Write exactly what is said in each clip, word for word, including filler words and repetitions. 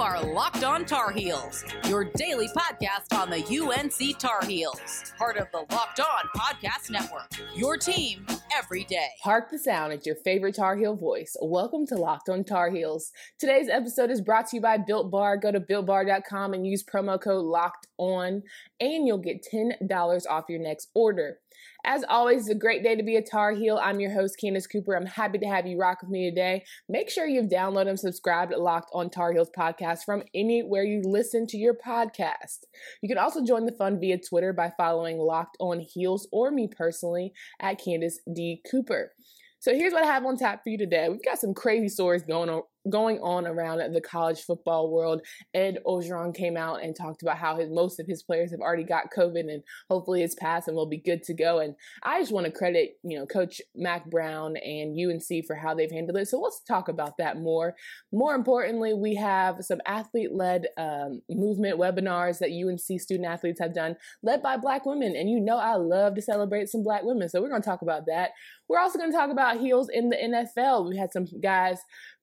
are Locked On Tar Heels, your daily podcast on the U N C Tar Heels, part of the Locked On Podcast Network, your team every day. Park the sound at your favorite Tar Heel voice. Welcome to Locked On Tar Heels. Today's episode is brought to you by Built Bar. Go to built bar dot com and use promo code LOCKEDON, and you'll get ten dollars off your next order. As always, it's a great day to be a Tar Heel. I'm your host, Candace Cooper. I'm happy to have you rock with me today. Make sure you've downloaded and subscribed to Locked on Tar Heels podcast from anywhere you listen to your podcast. You can also join the fun via Twitter by following Locked on Heels or me personally at Candace D. Cooper. So here's what I have on tap for you today. We've got some crazy stories going on going on around the college football world. Ed Ogeron came out and talked about how his, most of his players have already got COVID and hopefully it's passed and will be good to go. And I just want to credit, you know, Coach Mack Brown and U N C for how they've handled it. So let's talk about that more. More importantly, we have some athlete-led um, movement webinars that U N C student-athletes have done, led by Black women. And you know I love to celebrate some Black women, so we're going to talk about that. We're also going to talk about heels in the N F L. We had some guys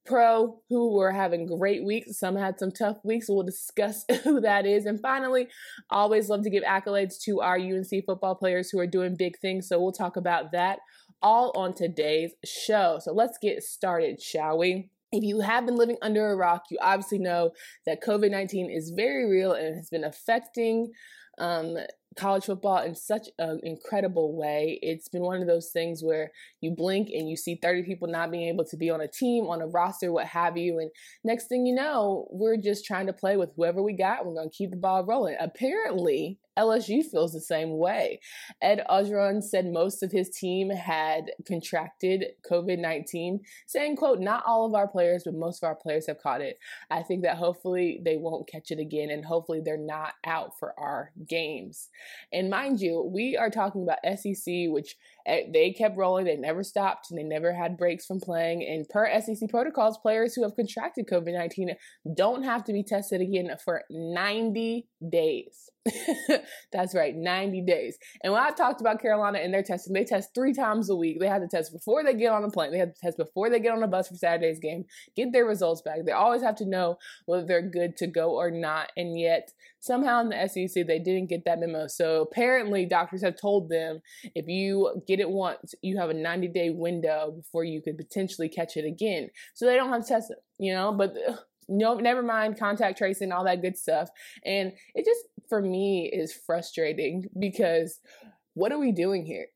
pro who were having great weeks. Some had some tough weeks. We'll discuss who that is. And finally, always love to give accolades to our U N C football players who are doing big things. So we'll talk about that all on today's show. So let's get started, shall we? If you have been living under a rock, you obviously know that covid nineteen is very real and has been affecting um, college football in such an incredible way. It's been one of those things where you blink and you see thirty people not being able to be on a team, on a roster, what have you. And next thing you know, we're just trying to play with whoever we got. We're going to keep the ball rolling. Apparently, L S U feels the same way. Ed Ogeron said most of his team had contracted covid nineteen, saying, quote, "Not all of our players, but most of our players have caught it. I think that hopefully they won't catch it again, and hopefully they're not out for our games." And mind you, we are talking about S E C, which they kept rolling. They never stopped, and they never had breaks from playing. And per S E C protocols, players who have contracted covid nineteen don't have to be tested again for ninety days. That's right, ninety days. And when I've talked about Carolina and their testing, they test three times a week. They have to test before they get on a plane. They have to test before they get on a bus for Saturday's game, get their results back. They always have to know whether they're good to go or not. And yet, somehow in the S E C, they didn't get that memo. So apparently, doctors have told them, if you get it once, you have a ninety-day window before you could potentially catch it again. So they don't have to test it, you know, but... Ugh. No, never mind contact tracing, all that good stuff. And it just, for me, is frustrating because what are we doing here?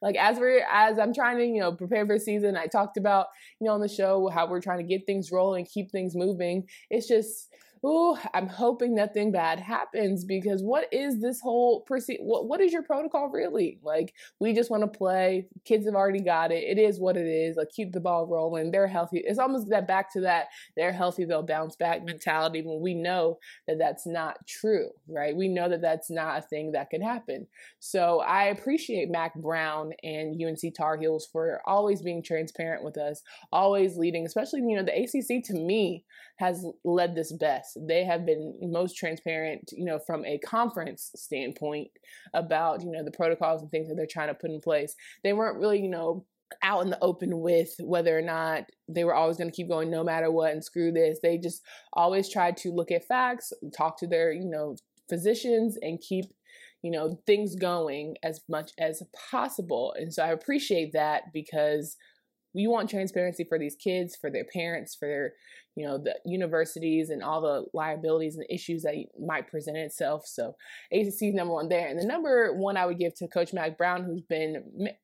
Like as we're, as I'm trying to, you know, prepare for the season, I talked about, you know, on the show how we're trying to get things rolling, keep things moving. It's just, ooh, I'm hoping nothing bad happens because what is this whole proce- what, what is your protocol really? Like, we just want to play. Kids have already got it. It is what it is. Like, keep the ball rolling. They're healthy. It's almost that back to that they're healthy, they'll bounce back mentality when we know that that's not true, right? We know that that's not a thing that could happen. So I appreciate Mack Brown and U N C Tar Heels for always being transparent with us, always leading, especially, you know, the A C C to me has led this best. They have been most transparent, you know, from a conference standpoint about, you know, the protocols and things that they're trying to put in place. They weren't really, you know, out in the open with whether or not they were always going to keep going no matter what and screw this. They just always tried to look at facts, talk to their, you know, physicians and keep, you know, things going as much as possible. And so I appreciate that because we want transparency for these kids, for their parents, for their, you know, the universities and all the liabilities and issues that might present itself. So A C C is number one there. And the number one I would give to Coach Mack Brown, who's been,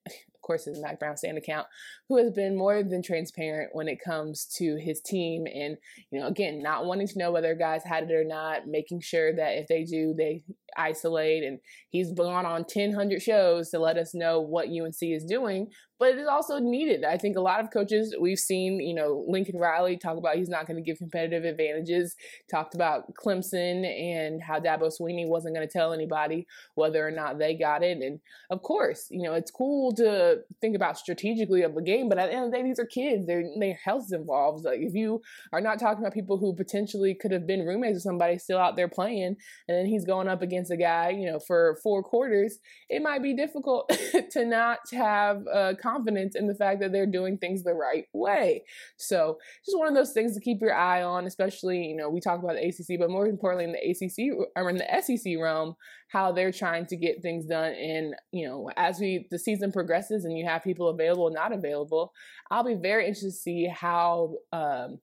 of course, is Mack Brown stand account, who has been more than transparent when it comes to his team. And, you know, again, not wanting to know whether guys had it or not, making sure that if they do, they isolate. And he's gone on ten hundred shows to let us know what U N C is doing, but it is also needed. I think a lot of coaches we've seen, you know, Lincoln Riley talk about he's not going to give competitive advantages, talked about Clemson and how Dabo Sweeney wasn't going to tell anybody whether or not they got it. And of course, you know, it's cool to think about strategically of a game, but at the end of the day, these are kids. Their their health's involved. Like if you are not talking about people who potentially could have been roommates with somebody still out there playing, and then he's going up against a guy, you know, for four quarters, it might be difficult to not have a conversation confidence in the fact that they're doing things the right way. So just one of those things to keep your eye on, especially, you know, we talk about the A C C, but more importantly in the A C C or in the S E C realm, how they're trying to get things done. And, you know, as we the season progresses and you have people available, not available, I'll be very interested to see how um,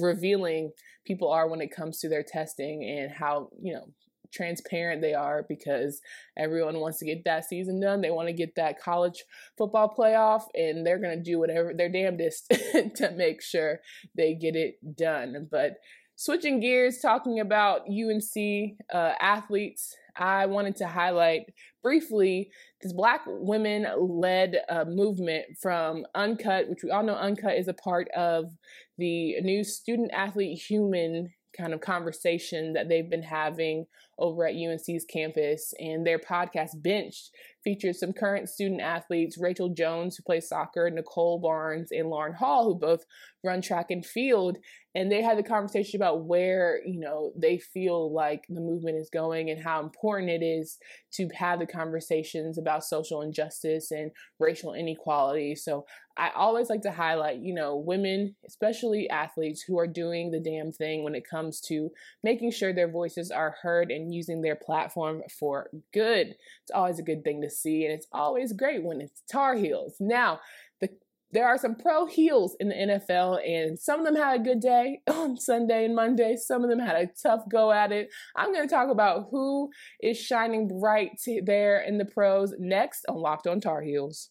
revealing people are when it comes to their testing and how, you know, transparent they are, because everyone wants to get that season done. They want to get that college football playoff, and they're going to do whatever their damnedest to make sure they get it done. But switching gears, talking about U N C uh, athletes, I wanted to highlight briefly this Black women-led uh, movement from Uncut, which we all know Uncut is a part of the new student-athlete-human kind of conversation that they've been having over at U N C's campus, and their podcast Benched features some current student athletes, Rachel Jones, who plays soccer, Nicole Barnes, and Lauren Hall, who both run track and field. And they had the conversation about where, you know, they feel like the movement is going and how important it is to have the conversations about social injustice and racial inequality. So I always like to highlight, you know, women, especially athletes, who are doing the damn thing when it comes to making sure their voices are heard and using their platform for good. It's always a good thing to see, and it's always great when it's Tar Heels. Now, the There are some pro heels in the N F L, and some of them had a good day on Sunday and Monday. Some of them had a tough go at it. I'm going to talk about who is shining bright there in the pros next on Locked on Tar Heels.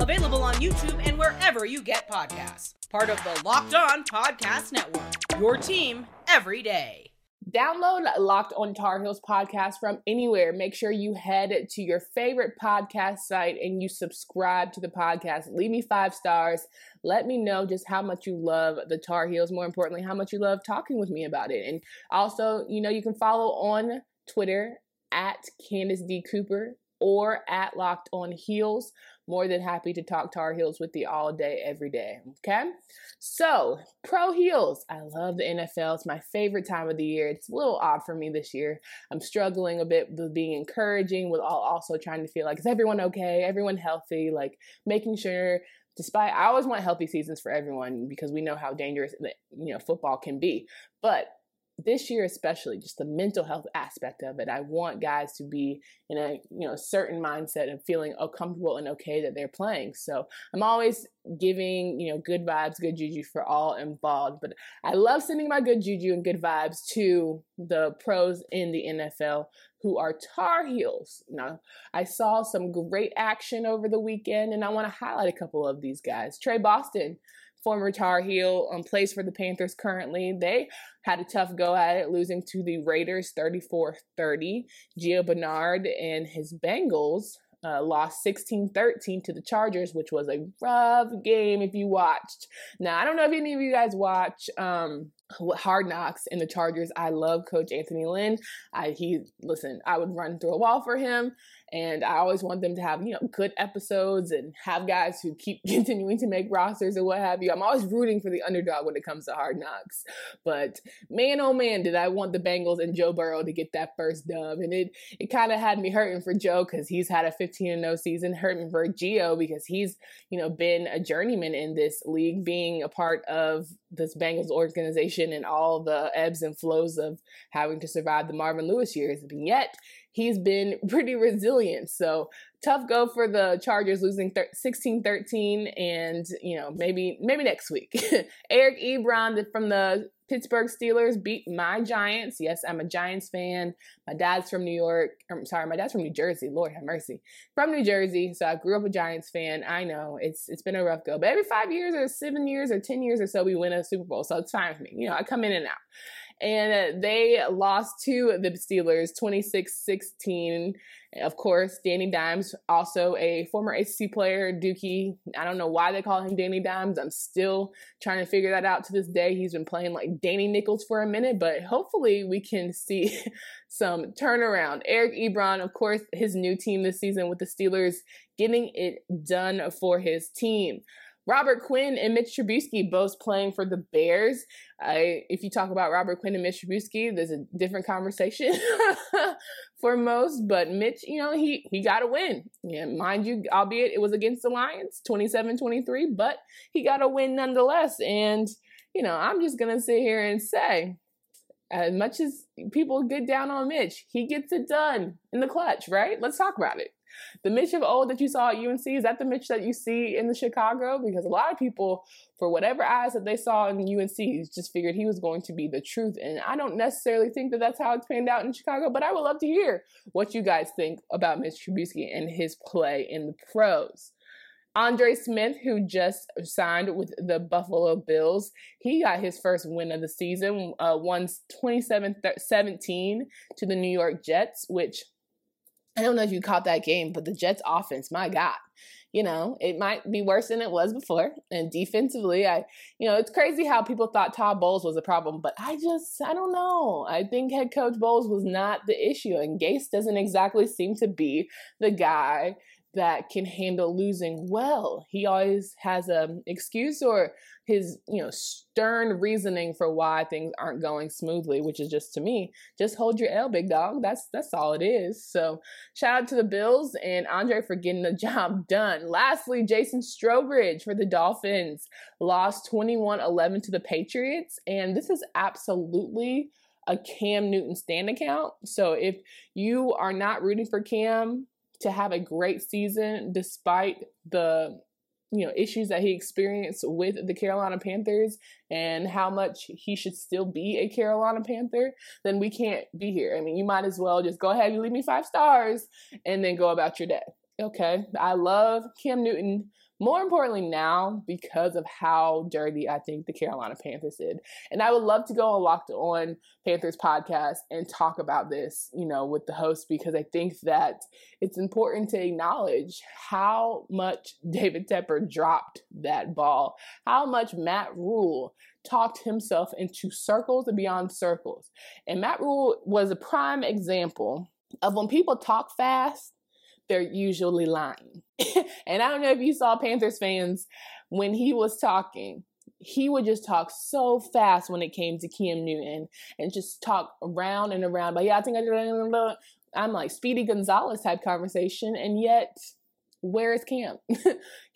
Available on YouTube and wherever you get podcasts. Part of the Locked On Podcast Network, your team every day. Download Locked on Tar Heels podcast from anywhere. Make sure you head to your favorite podcast site and you subscribe to the podcast. Leave me five stars. Let me know just how much you love the Tar Heels. More importantly, how much you love talking with me about it. And also, you know, you can follow on Twitter at Candace D. Cooper or at Locked on Heels. More than happy to talk Tar Heels with you all day, every day, okay? So, pro heels. I love the N F L. It's my favorite time of the year. It's a little odd for me this year. I'm struggling a bit with being encouraging, with also trying to feel like, is everyone okay? Everyone healthy? Like, making sure, despite, I always want healthy seasons for everyone because we know how dangerous, you know, football can be. But this year especially, just the mental health aspect of it. I want guys to be in a, you know, certain mindset of feeling comfortable and okay that they're playing. So I'm always giving, you know, good vibes, good juju for all involved. But I love sending my good juju and good vibes to the pros in the N F L who are Tar Heels. Now, I saw some great action over the weekend, and I want to highlight a couple of these guys. Trey Boston, former Tar Heel, um, plays for the Panthers currently. They had a tough go at it, losing to the Raiders thirty-four thirty. Gio Bernard and his Bengals uh, lost sixteen thirteen to the Chargers, which was a rough game if you watched. Now, I don't know if any of you guys watch um, Hard Knocks and the Chargers. I love Coach Anthony Lynn. I, he, listen, I would run through a wall for him. And I always want them to have, you know, good episodes and have guys who keep continuing to make rosters or what have you. I'm always rooting for the underdog when it comes to Hard Knocks. But man, oh man, did I want the Bengals and Joe Burrow to get that first dub. And it it kind of had me hurting for Joe because he's had a fifteen and oh season, hurting for Gio because he's, you know, been a journeyman in this league, being a part of this Bengals organization and all the ebbs and flows of having to survive the Marvin Lewis years. And yet, he's been pretty resilient. So tough go for the Chargers, losing sixteen thirteen, and, you know, maybe maybe next week. Eric Ebron from the Pittsburgh Steelers beat my Giants. Yes, I'm a Giants fan. My dad's from New York. I'm sorry, my dad's from New Jersey. Lord have mercy. From New Jersey, so I grew up a Giants fan. I know, it's it's been a rough go. But every five years or seven years or ten years or so, we win a Super Bowl. So it's fine with me. You know, I come in and out. and they lost to the Steelers twenty-six sixteen. Of course, Danny Dimes, also a former A C C player, Dookie. I don't know why they call him Danny Dimes. I'm still trying to figure that out to this day. He's been playing like Danny Nichols for a minute, but hopefully we can see some turnaround. Eric Ebron, of course, his new team this season with the Steelers, getting it done for his team. Robert Quinn and Mitch Trubisky both playing for the Bears. I, if you talk about Robert Quinn and Mitch Trubisky, there's a different conversation for most. But Mitch, you know, he he got a win. Yeah, mind you, albeit it was against the Lions, twenty-seven twenty-three, but he got a win nonetheless. And, you know, I'm just going to sit here and say, as much as people get down on Mitch, he gets it done in the clutch, right? Let's talk about it. The Mitch of old that you saw at U N C, is that the Mitch that you see in the Chicago? Because a lot of people, for whatever eyes that they saw in U N C, just figured he was going to be the truth. And I don't necessarily think that that's how it's panned out in Chicago, but I would love to hear what you guys think about Mitch Trubisky and his play in the pros. Andre Smith, who just signed with the Buffalo Bills, he got his first win of the season, uh, won twenty-seven seventeen to the New York Jets, which I don't know if you caught that game, but the Jets offense, my God, you know, it might be worse than it was before. And defensively, I, you know, it's crazy how people thought Todd Bowles was a problem, but I just, I don't know. I think head coach Bowles was not the issue, and Gase doesn't exactly seem to be the guy that can handle losing well. He always has an excuse or his, you know, stern reasoning for why things aren't going smoothly, which is just, to me, just hold your L, big dog. That's that's all it is. So shout out to the Bills and Andre for getting the job done. Lastly, Jason Strowbridge for the Dolphins lost twenty-one eleven to the Patriots, and this is absolutely a Cam Newton stand account. So if you are not rooting for Cam to have a great season despite the, you know, issues that he experienced with the Carolina Panthers and how much he should still be a Carolina Panther, then we can't be here. I mean, you might as well just go ahead and leave me five stars and then go about your day. Okay, I love Cam Newton, more importantly now, because of how dirty I think the Carolina Panthers did. And I would love to go on Locked On Panthers podcast and talk about this, you know, with the host, because I think that it's important to acknowledge how much David Tepper dropped that ball, how much Matt Rule talked himself into circles and beyond circles. And Matt Rule was a prime example of when people talk fast, they're usually lying. And I don't know if you saw Panthers fans, when he was talking, he would just talk so fast when it came to Cam Newton and just talk around and around. But yeah, I think I did. I'm like Speedy Gonzalez type conversation. And yet, where is Cam?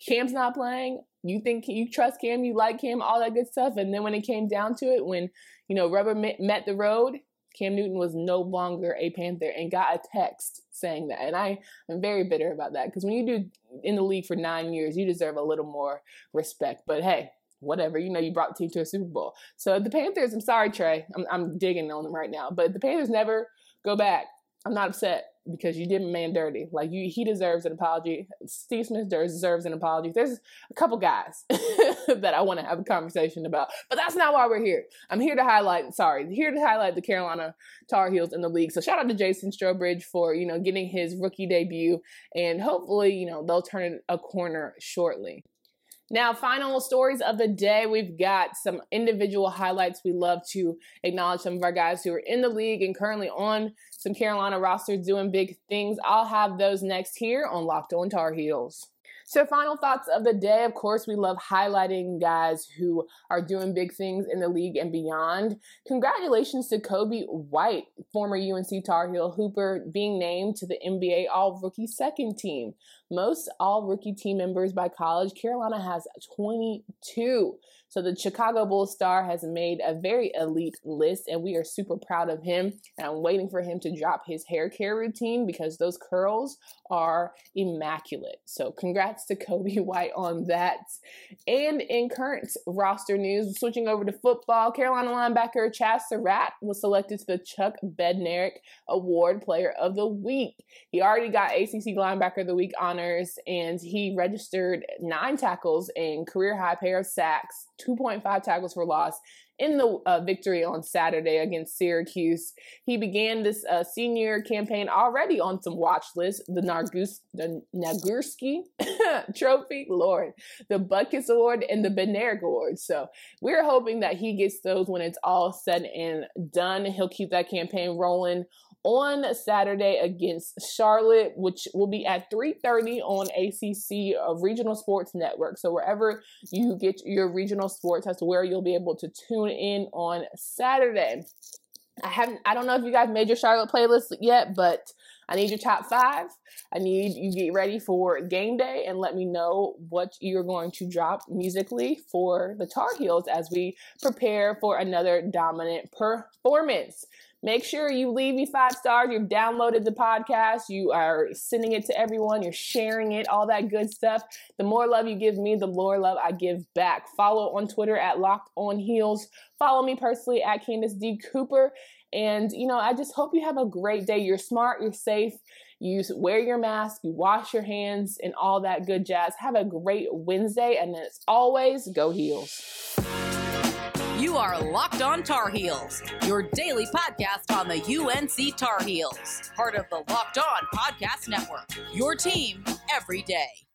Cam's not playing. You think you trust Cam, you like Cam, all that good stuff. And then when it came down to it, when, you know, rubber met the road, Cam Newton was no longer a Panther and got a text saying that. And I am very bitter about that, because when you do in the league for nine years, you deserve a little more respect. But hey, whatever, you know, you brought the team to a Super Bowl. So the Panthers, I'm sorry, Trey, I'm, I'm digging on them right now, but the Panthers never go back. I'm not upset, because you did man dirty. Like, you, he deserves an apology. Steve Smith deserves an apology. There's a couple guys that I want to have a conversation about, but that's not why we're here. I'm here to highlight, sorry, here to highlight the Carolina Tar Heels in the league. So shout out to Jason Strowbridge for, you know, getting his rookie debut, and hopefully, you know, they'll turn a corner shortly. Now, final stories of the day. We've got some individual highlights. We love to acknowledge some of our guys who are in the league and currently on some Carolina rosters doing big things. I'll have those next here on Locked On Tar Heels. So final thoughts of the day. Of course, we love highlighting guys who are doing big things in the league and beyond. Congratulations to Kobe White, former U N C Tar Heel hooper, being named to the N B A All-Rookie Second Team. Most All-Rookie team members by college, Carolina has twenty-two. So the Chicago Bulls star has made a very elite list, and we are super proud of him. And I'm waiting for him to drop his hair care routine, because those curls are immaculate. So congrats to Kobe White on that. And in current roster news, switching over to football, Carolina linebacker Chas Surratt was selected to the Chuck Bednarik Award Player of the Week. He already got A C C Linebacker of the Week honors, and he registered nine tackles and career-high pair of sacks, two point five tackles for loss, in the uh, victory on Saturday against Syracuse. He began this uh, senior campaign already on some watch lists: the, Nargus- the Nagurski Trophy, Lord, the Buckets Award, and the Benaric Award. So we're hoping that he gets those when it's all said and done. He'll keep that campaign rolling on Saturday against Charlotte, which will be at three thirty on A C C of Regional Sports Network. So wherever you get your regional sports, that's where you'll be able to tune in on Saturday. I haven't, I don't know if you guys made your Charlotte playlist yet, but I need your top five. I need you get ready for game day and let me know what you're going to drop musically for the Tar Heels as we prepare for another dominant performance. Make sure you leave me five stars. You've downloaded the podcast. You are sending it to everyone. You're sharing it, all that good stuff. The more love you give me, the more love I give back. Follow on Twitter at Locked On Heels. Follow me personally at Candace D. Cooper. And, you know, I just hope you have a great day. You're smart. You're safe. You wear your mask. You wash your hands and all that good jazz. Have a great Wednesday. And as always, go Heels. You are Locked On Tar Heels, your daily podcast on the U N C Tar Heels, part of the Locked On Podcast Network, your team every day.